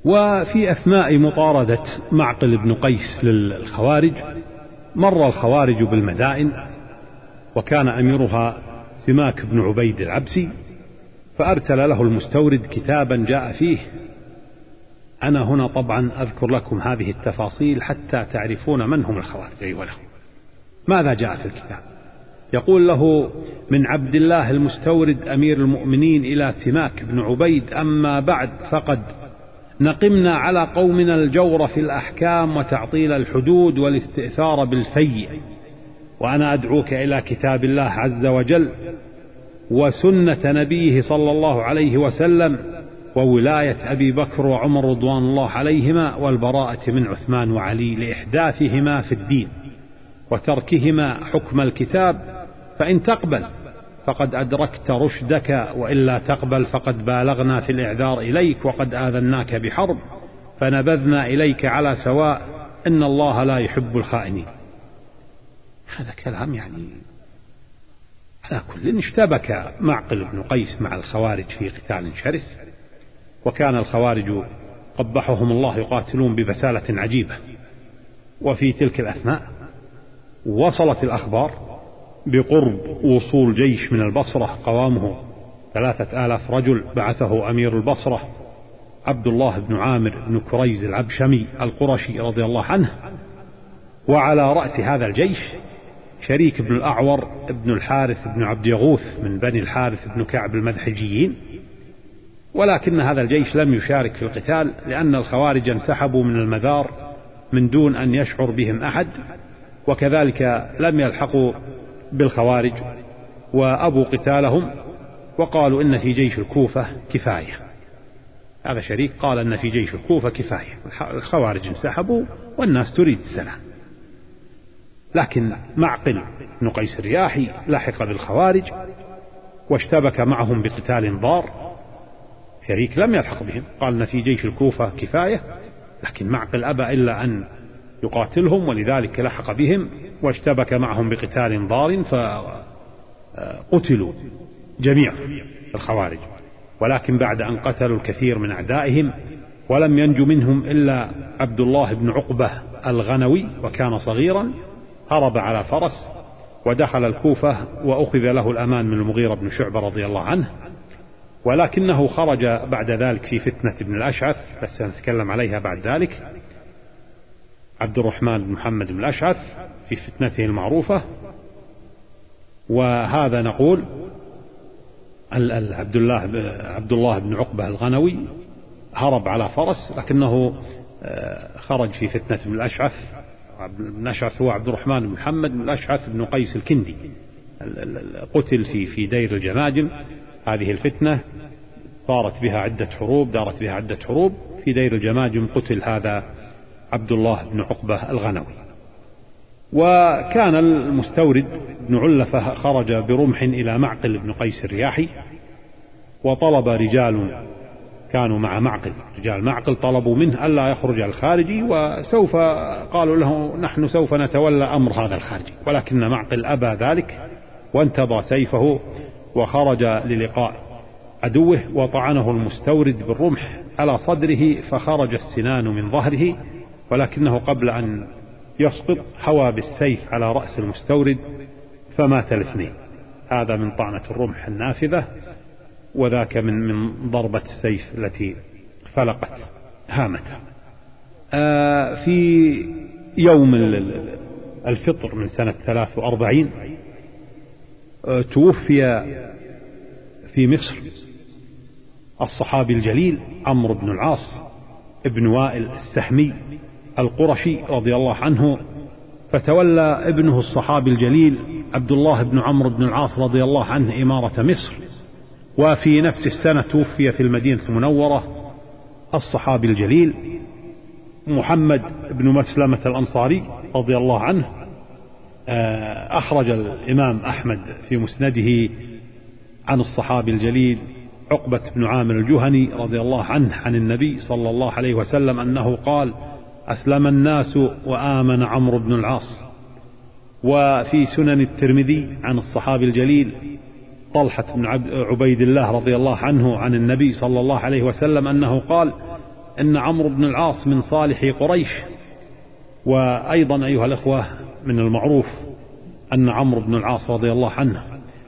وفي أثناء مطاردة معقل بن قيس للخوارج مر الخوارج بالمدائن، وكان أميرها سماك بن عبيد العبسي، فأرسل له المستورد كتابا جاء فيه، أنا هنا طبعا أذكر لكم هذه التفاصيل حتى تعرفون من هم الخوارج. أيوة له. ماذا جاء في الكتاب؟ يقول له: من عبد الله المستورد أمير المؤمنين إلى سماك بن عبيد، أما بعد فقد نقمنا على قومنا الجور في الأحكام وتعطيل الحدود والاستئثار بالسيء، وأنا أدعوك إلى كتاب الله عز وجل وسنة نبيه صلى الله عليه وسلم وولاية أبي بكر وعمر رضوان الله عليهما، والبراءة من عثمان وعلي، لإحداثهما في الدين وتركهما حكم الكتاب، فإن تقبل فقد أدركت رشدك، وإلا تقبل فقد بالغنا في الإعذار إليك وقد آذناك بحرب فنبذنا إليك على سواء، إن الله لا يحب الخائنين. هذا كلام يعني على كل. اشتبك معقل بن قيس مع الخوارج في قتال شرس، وكان الخوارج قبحهم الله يقاتلون ببسالة عجيبة. وفي تلك الأثناء وصلت الأخبار بقرب وصول جيش من البصرة قوامه ثلاثة آلاف رجل، بعثه أمير البصرة عبد الله بن عامر بن كريز العبشمي القرشي رضي الله عنه، وعلى رأس هذا الجيش شريك بن الأعور بن الحارث بن عبد يغوث من بني الحارث بن كعب المدحجيين. ولكن هذا الجيش لم يشارك في القتال، لأن الخوارج انسحبوا من المذار من دون أن يشعر بهم أحد، وكذلك لم يلحقوا بالخوارج وأبوا قتالهم، وقالوا إن في جيش الكوفة كفاية. هذا شريك قال إن في جيش الكوفة كفاية، الخوارج انسحبوا والناس تريد السلام. لكن معقل بن قيس الرياحي لحق بالخوارج واشتبك معهم بقتال ضار. شريك لم يلحق بهم، قال إن في جيش الكوفة كفاية، لكن معقل أبى إلا أن يقاتلهم، ولذلك لحق بهم واشتبك معهم بقتال ضار، فقتلوا جميع الخوارج. ولكن بعد أن قتلوا الكثير من أعدائهم، ولم ينجو منهم إلا عبد الله بن عقبة الغنوي، وكان صغيرا، هرب على فرس ودخل الكوفة، وأخذ له الأمان من المغيرة بن شعبة رضي الله عنه. ولكنه خرج بعد ذلك في فتنة ابن الأشعث، بس سنتكلم عليها بعد ذلك، عبد الرحمن بن محمد بن الأشعث في فتنته المعروفة. وهذا نقول عبد الله عبد الله بن عقبة الغنوي هرب على فرس، لكنه خرج في فتنة ابن الأشعث. ابن الأشعث هو عبد الرحمن بن محمد بن الأشعث بن قيس الكندي، قتل في في دير الجماجم. هذه الفتنة صارت بها عدة حروب، دارت بها عدة حروب، في دير الجماجم قتل هذا عبد الله بن عقبة الغنوي. وكان المستورد بن علفة خرج برمح إلى معقل بن قيس الرياحي، وطلب رجال كانوا مع معقل، رجال معقل، طلبوا منه ألا يخرج الخارجي، وسوف قالوا له نحن سوف نتولى أمر هذا الخارجي. ولكن معقل أبى ذلك، وانتبى سيفه وخرج للقاء عدوه، وطعنه المستورد بالرمح على صدره، فخرج السنان من ظهره، ولكنه قبل أن يسقط هوى بالسيف على رأس المستورد فمات الاثنين، هذا من طعنة الرمح النافذة، وذاك من من ضربة السيف التي فلقت هامته. آه في يوم الفطر من سنة ثلاث وأربعين توفي في مصر الصحابي الجليل عمرو بن العاص ابن وائل السهمي القرشي رضي الله عنه، فتولى ابنه الصحابي الجليل عبد الله بن عمرو بن العاص رضي الله عنه إمارة مصر. وفي نفس السنة توفي في المدينة المنورة الصحابي الجليل محمد بن مسلمة الأنصاري رضي الله عنه أخرج الإمام أحمد في مسنده عن الصحابي الجليل عقبة بن عامر الجهني رضي الله عنه عن النبي صلى الله عليه وسلم أنه قال: أسلم الناس وآمن عمرو بن العاص. وفي سنن الترمذي عن الصحابي الجليل طلحة بن عبيد الله رضي الله عنه عن النبي صلى الله عليه وسلم أنه قال: إن عمرو بن العاص من صالح قريش. وأيضا أيها الأخوة من المعروف أن عمرو بن العاص رضي الله عنه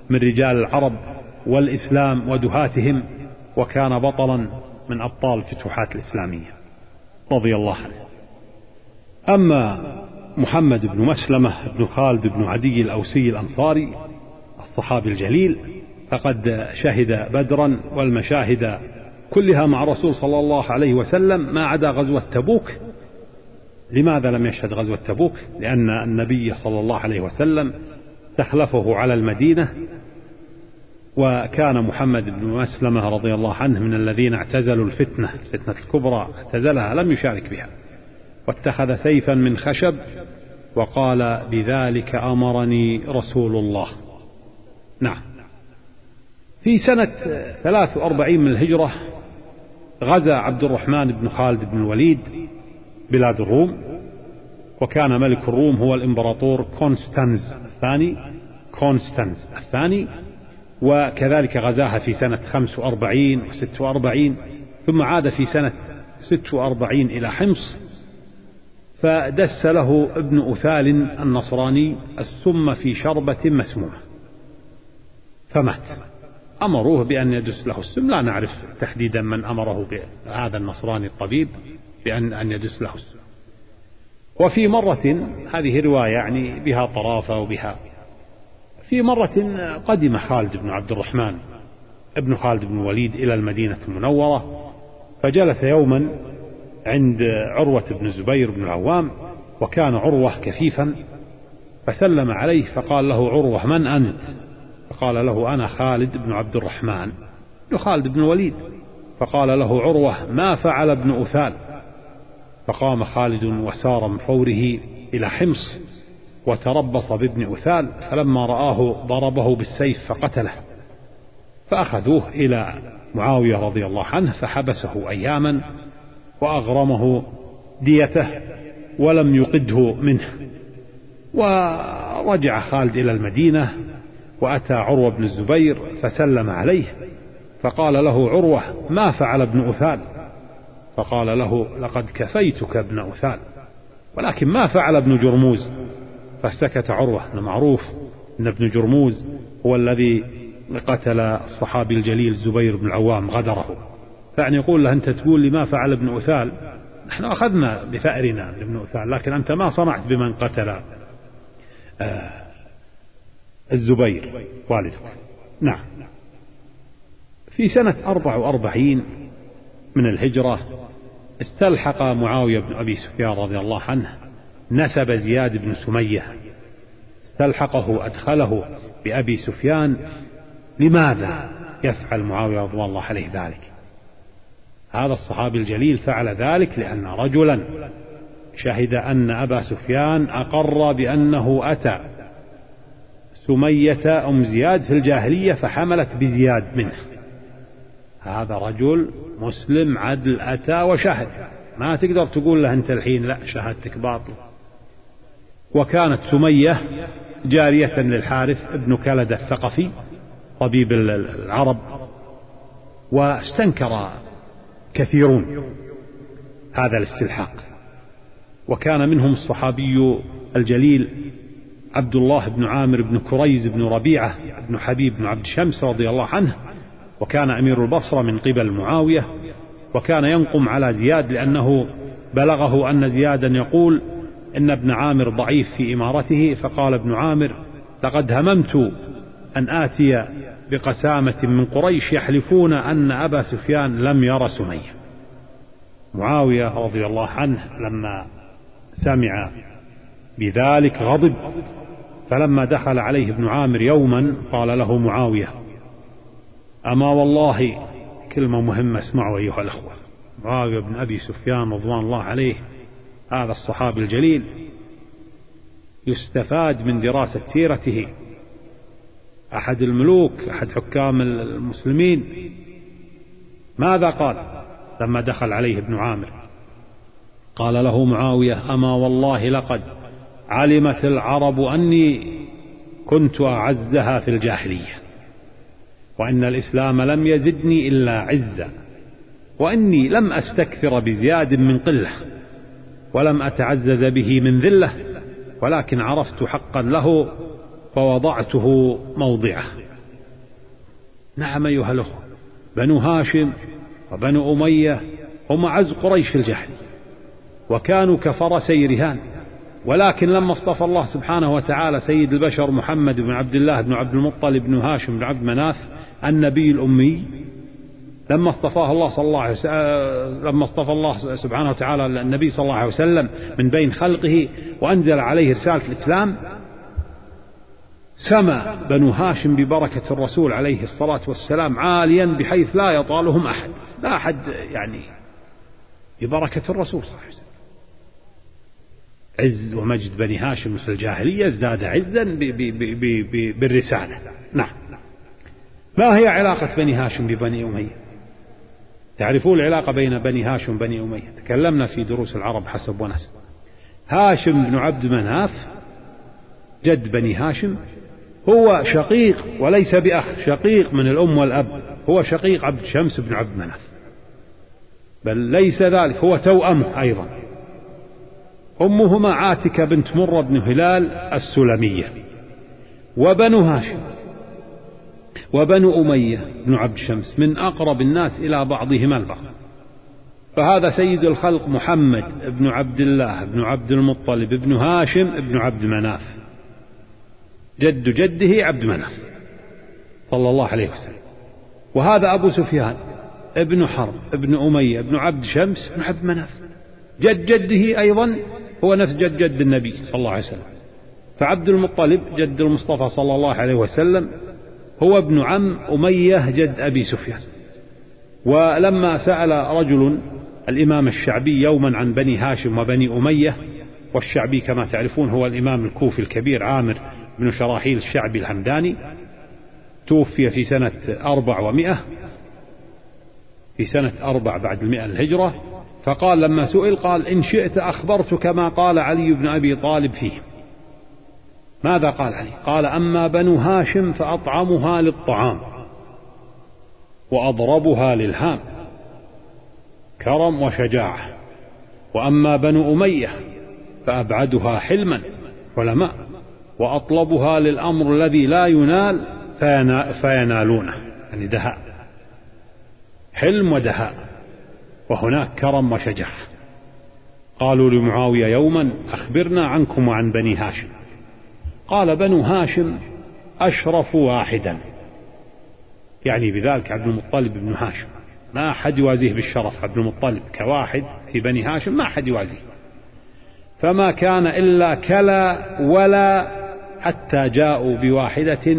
من رجال العرب والإسلام ودهاتهم، وكان بطلا من أبطال الفتوحات الإسلامية رضي الله عنه. أما محمد بن مسلمة بن خالد بن عدي الأوسي الأنصاري الصحابي الجليل فقد شهد بدرا والمشاهد كلها مع رسول صلى الله عليه وسلم ما عدا غزوة تبوك. لماذا لم يشهد غزوة تبوك؟ لأن النبي صلى الله عليه وسلم تخلفه على المدينة، وكان محمد بن مسلمة رضي الله عنه من الذين اعتزلوا الفتنة الفتنة الكبرى، اعتزلها لم يشارك بها، واتخذ سيفا من خشب وقال: بذلك أمرني رسول الله. نعم. في سنة ثلاث وأربعين من الهجرة غزا عبد الرحمن بن خالد بن الوليد بلاد الروم، وكان ملك الروم هو الإمبراطور كونستانز الثاني كونستانز الثاني وكذلك غزاها في سنة خمس وأربعين وست وأربعين، ثم عاد في سنة ست وأربعين إلى حمص، فدس له ابن أثال النصراني السم في شربة مسمومة فمات. أمروه بأن يدس له السم، لا نعرف تحديدا من أمره بهذا النصراني الطبيب بأن أن يدس له السم. وفي مرة، هذه رواية يعني بها طرافة وبها، في مرة قدم خالد بن عبد الرحمن ابن خالد بن الوليد إلى المدينة المنورة، فجلس يوما عند عروة بن الزبير بن العوام، وكان عروة كفيفا، فسلم عليه فقال له عروة: من أنت؟ فقال له: أنا خالد بن عبد الرحمن بن خالد بن الوليد. فقال له عروة: ما فعل ابن أثال؟ فقام خالد وسار من فوره إلى حمص وتربص بابن أثال، فلما رآه ضربه بالسيف فقتله، فأخذوه إلى معاوية رضي الله عنه فحبسه أياما وأغرمه ديته ولم يقده منه. ورجع خالد إلى المدينة وأتى عروة بن الزبير فسلم عليه، فقال له عروة: ما فعل ابن أثال؟ فقال له: لقد كفيتك ابن أثال، ولكن ما فعل ابن جرموز؟ فسكت عروة. معروف أن ابن جرموز هو الذي قتل الصحابي الجليل الزبير بن العوام غدره، فأن يقول له: أنت تقول لي ما فعل ابن أثال، نحن أخذنا بثأرنا ابن أثال، لكن أنت ما صنعت بمن قتل آه الزبير والدك. نعم. في سنة أربع وأربعين من الهجرة استلحق معاوية بن أبي سفيان رضي الله عنه نسب زياد بن سمية، استلحقه أدخله بأبي سفيان. لماذا يفعل معاوية رضي الله عليه ذلك؟ هذا الصحابي الجليل فعل ذلك لأن رجلا شهد أن أبا سفيان أقر بأنه أتى سمية أم زياد في الجاهلية فحملت بزياد منه، هذا رجل مسلم عدل أتى وشهد، ما تقدر تقول له أنت الحين لا شهادتك باطل. وكانت سمية جارية للحارث ابن كلدة الثقفي طبيب العرب، واستنكر كثيرون هذا الاستلحاق، وكان منهم الصحابي الجليل عبد الله بن عامر بن كريز بن ربيعة بن حبيب بن عبد شمس رضي الله عنه، وكان أمير البصرة من قبل معاوية، وكان ينقم على زياد لأنه بلغه أن زيادا يقول إن ابن عامر ضعيف في إمارته، فقال ابن عامر: لقد هممت أن آتي بقسامة من قريش يحلفون أن أبا سفيان لم ير سمية. معاوية رضي الله عنه لما سمع بذلك غضب، فلما دخل عليه ابن عامر يوما قال له معاوية: أما والله، كلمة مهمة اسمعوا أيها الأخوة، معاوية بن أبي سفيان رضوان الله عليه هذا الصحابي الجليل يستفاد من دراسة سيرته، أحد الملوك، أحد حكام المسلمين. ماذا قال لما دخل عليه ابن عامر؟ قال له معاوية: أما والله لقد علمت العرب أني كنت أعزها في الجاهلية، وأن الإسلام لم يزدني إلا عزة، وأني لم أستكثر بزياد من قلة، ولم أتعزز به من ذلة، ولكن عرفت حقا له فوضعته موضعه. نعم أيها الأخوة، بنو هاشم وبنو أمية هم عز قريش في الجحر، وكانوا كفرسي رهان، ولكن لما اصطفى الله سبحانه وتعالى سيد البشر محمد بن عبد الله بن عبد المطلب بن هاشم بن عبد مناف النبي الأمي، لما اصطفاه الله صلى الله عليه وسلم، لما اصطفى الله سبحانه وتعالى النبي صلى الله عليه وسلم من بين خلقه وأنزل عليه رسالة الإسلام، سما بنو هاشم ببركة الرسول عليه الصلاة والسلام عاليا بحيث لا يطالهم أحد، لا أحد يعني، ببركة الرسول صلى الله عليه وسلم. عز ومجد بني هاشم في الجاهلية ازداد عزا بالرسالة. نعم. ما هي علاقة بني هاشم ببني أمية؟ تعرفون العلاقة بين بني هاشم وبني أمية، تكلمنا في دروس العرب حسب ونسب. هاشم بن عبد مناف جد بني هاشم هو شقيق وليس بأخ، شقيق من الأم والأب، هو شقيق عبد شمس بن عبد مناف، بل ليس ذلك، هو توأمه أيضا. أمهما عاتكة بنت مرة بن هلال السلمية. وبنو هاشم وبنو أمية بن عبد شمس من أقرب الناس إلى بعضهما البعض، فهذا سيد الخلق محمد بن عبد الله بن عبد المطلب بن هاشم بن عبد مناف، جد جده عبد مناف صلى الله عليه وسلم. وهذا أبو سفيان ابن حرب ابن أمية ابن عبد شمس بن عبد مناف، جد جده أيضا هو نفس جد جد النبي صلى الله عليه وسلم. فعبد المطلب جد المصطفى صلى الله عليه وسلم هو ابن عم أمية جد أبي سفيان. ولما سأل رجل الإمام الشعبي يوما عن بني هاشم وبني أمية، والشعبي كما تعرفون هو الإمام الكوفي الكبير عامر بن شراحيل الشعبي الحمداني، توفي في سنة أربع ومئة في سنة أربع بعد المئة الهجرة. فقال لما سئل قال: إن شئت أخبرتك ما قال علي بن أبي طالب فيه. ماذا قال علي؟ قال: أما بنو هاشم فأطعمها للطعام وأضربها للهام، كرم وشجاعة، وأما بنو أمية فأبعدها حلما ولماء، وأطلبها للأمر الذي لا ينال فينالونه، يعني دهاء، حلم ودهاء، وهناك كرم وشجاعة. قالوا لمعاوية يوما: أخبرنا عنكم وعن بني هاشم. قال: بنو هاشم أشرف واحدا، يعني بذلك عبد المطلب بن هاشم، ما أحد يوازيه بالشرف، عبد المطلب كواحد في بني هاشم ما أحد يوازيه، فما كان إلا كلا ولا حتى جاءوا بواحدة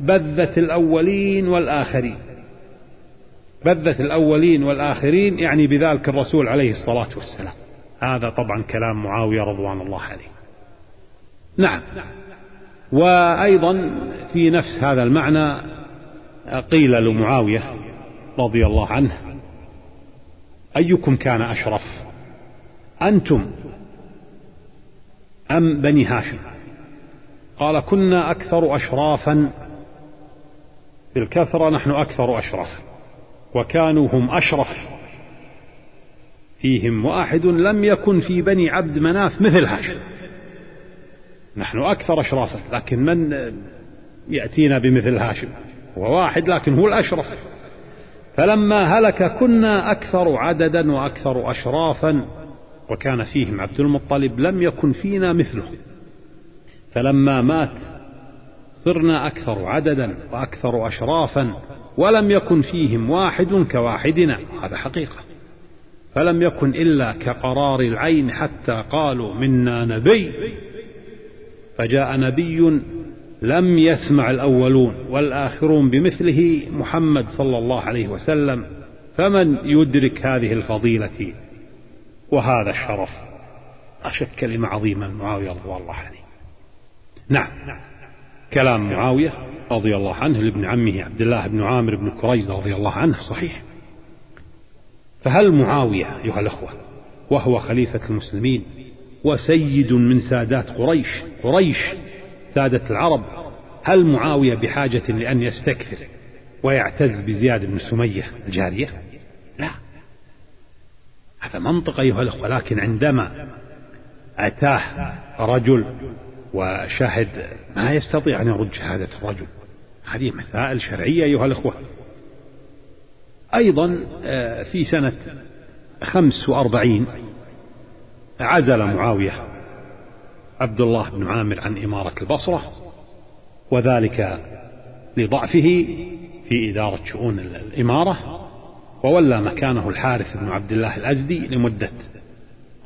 بذت الأولين والآخرين، بذت الأولين والآخرين، يعني بذلك الرسول عليه الصلاة والسلام. هذا طبعا كلام معاوية رضوان الله عليه. نعم. وأيضا في نفس هذا المعنى قيل لمعاوية رضي الله عنه: أيكم كان أشرف، أنتم أم بني هاشم؟ قال: كنا أكثر أشرافا، بالكثرة نحن أكثر أشرافا، وكانوا هم أشرف فيهم، واحد لم يكن في بني عبد مناف مثل هاشم، نحن أكثر أشرافا، لكن من يأتينا بمثل هاشم؟ وواحد لكن هو الأشرف. فلما هلك كنا أكثر عددا وأكثر أشرافا، وكان فيهم عبد المطلب لم يكن فينا مثله، فلما مات صرنا أكثر عددا وأكثر أشرافا، ولم يكن فيهم واحد كواحدنا، هذا حقيقة، فلم يكن إلا كقرار العين، حتى قالوا منا نبي، فجاء نبي لم يسمع الأولون والآخرون بمثله، محمد صلى الله عليه وسلم. فمن يدرك هذه الفضيلة وهذا الشرف؟ أشد كلمة عظيمة معاوية رضي الله عنه. نعم كلام معاوية رضي الله عنه لابن عمه عبد الله بن عامر بن كريز رضي الله عنه صحيح. فهل معاوية أيها الأخوة وهو خليفة المسلمين وسيد من سادات قريش قريش سادة العرب، هل معاوية بحاجة لأن يستكثر ويعتز بزياد بن سمية الجارية؟ لا، هذا منطق أيها الأخوة. لكن عندما أتاه رجل وشاهد ما يستطيع أن يرد شهادة الرجل، هذه مسائل شرعية أيها الأخوة. أيضا في سنة خمس وأربعين عزل معاوية عبد الله بن عامر عن إمارة البصرة، وذلك لضعفه في إدارة شؤون الإمارة، وولى مكانه الحارث بن عبد الله الأزدي لمدة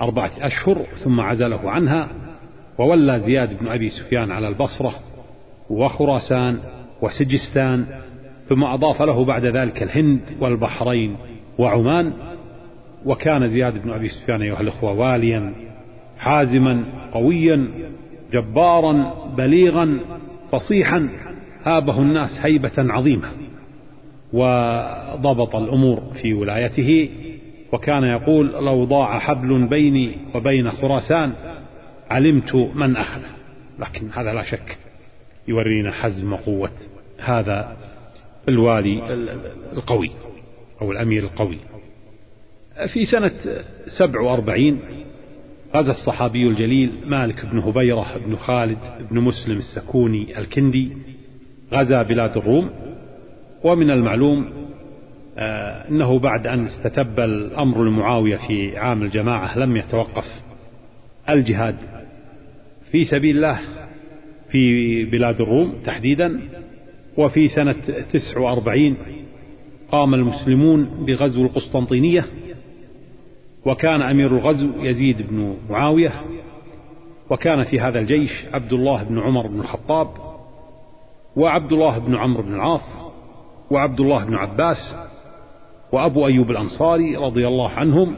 أربعة أشهر ثم عزله عنها، وولى زياد بن أبي سفيان على البصرة وخراسان وسجستان، ثم أضاف له بعد ذلك الهند والبحرين وعمان. وكان زياد بن أبي سفيان أيها الأخوة واليا حازما قويا جبارا بليغا فصيحا، هابه الناس هيبة عظيمة، وضبط الأمور في ولايته. وكان يقول لو ضاع حبل بيني وبين خراسان علمت من أخذه. لكن هذا لا شك يورينا حزم قوة هذا الوالي القوي أو الأمير القوي. في سنة سبع وأربعين غزا الصحابي الجليل مالك بن هبيرة بن خالد بن مسلم السكوني الكندي غزا بلاد الروم. ومن المعلوم أنه بعد أن استتب الأمر لمعاوية في عام الجماعة لم يتوقف الجهاد في سبيل الله في بلاد الروم تحديدا. وفي سنة تسع وأربعين قام المسلمون بغزو القسطنطينية، وكان أمير الغزو يزيد بن معاوية، وكان في هذا الجيش عبد الله بن عمر بن الخطاب وعبد الله بن عمرو بن العاص وعبد الله بن عباس وأبو أيوب الأنصاري رضي الله عنهم.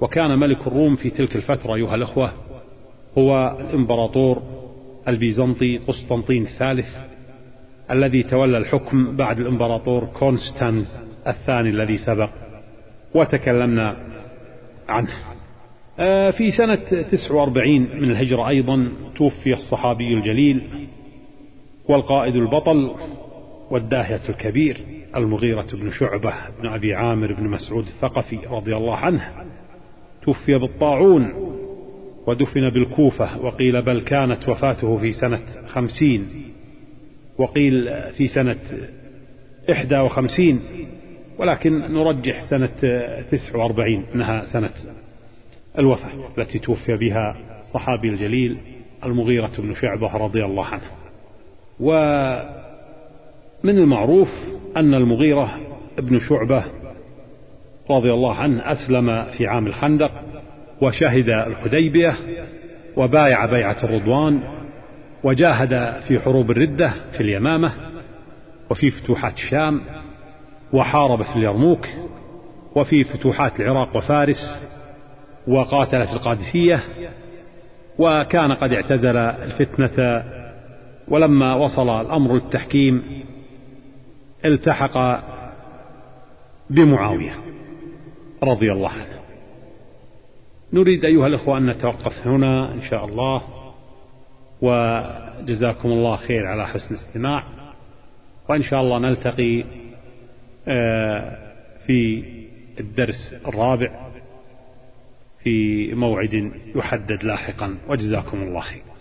وكان ملك الروم في تلك الفترة أيها الأخوة هو الإمبراطور البيزنطي قسطنطين الثالث الذي تولى الحكم بعد الإمبراطور كونستانز الثاني الذي سبق وتكلمنا عنه. في سنة تسع وأربعين من الهجرة أيضا توفي الصحابي الجليل والقائد البطل والداهية الكبير المغيرة بن شعبة بن أبي عامر بن مسعود الثقفي رضي الله عنه، توفي بالطاعون ودفن بالكوفة، وقيل بل كانت وفاته في سنة خمسين وقيل في سنة إحدى وخمسين، ولكن نرجح سنة تسع وأربعين أنها سنة الوفاة التي توفي بها صحابي الجليل المغيرة بن شعبة رضي الله عنه. ومن المعروف أن المغيرة بن شعبة رضي الله عنه أسلم في عام الخندق وشهد الحديبية وبايع بيعة الرضوان وجاهد في حروب الردة في اليمامة وفي فتوحات الشام، وحارب في اليرموك وفي فتوحات العراق وفارس، وقاتل في القادسية، وكان قد اعتزل الفتنة. ولما وصل الأمر للتحكيم التحق بمعاوية رضي الله عنه. نريد أيها الأخوة أن نتوقف هنا إن شاء الله، وجزاكم الله خير على حسن الاستماع، وإن شاء الله نلتقي في الدرس الرابع في موعد يحدد لاحقا، وجزاكم الله خير.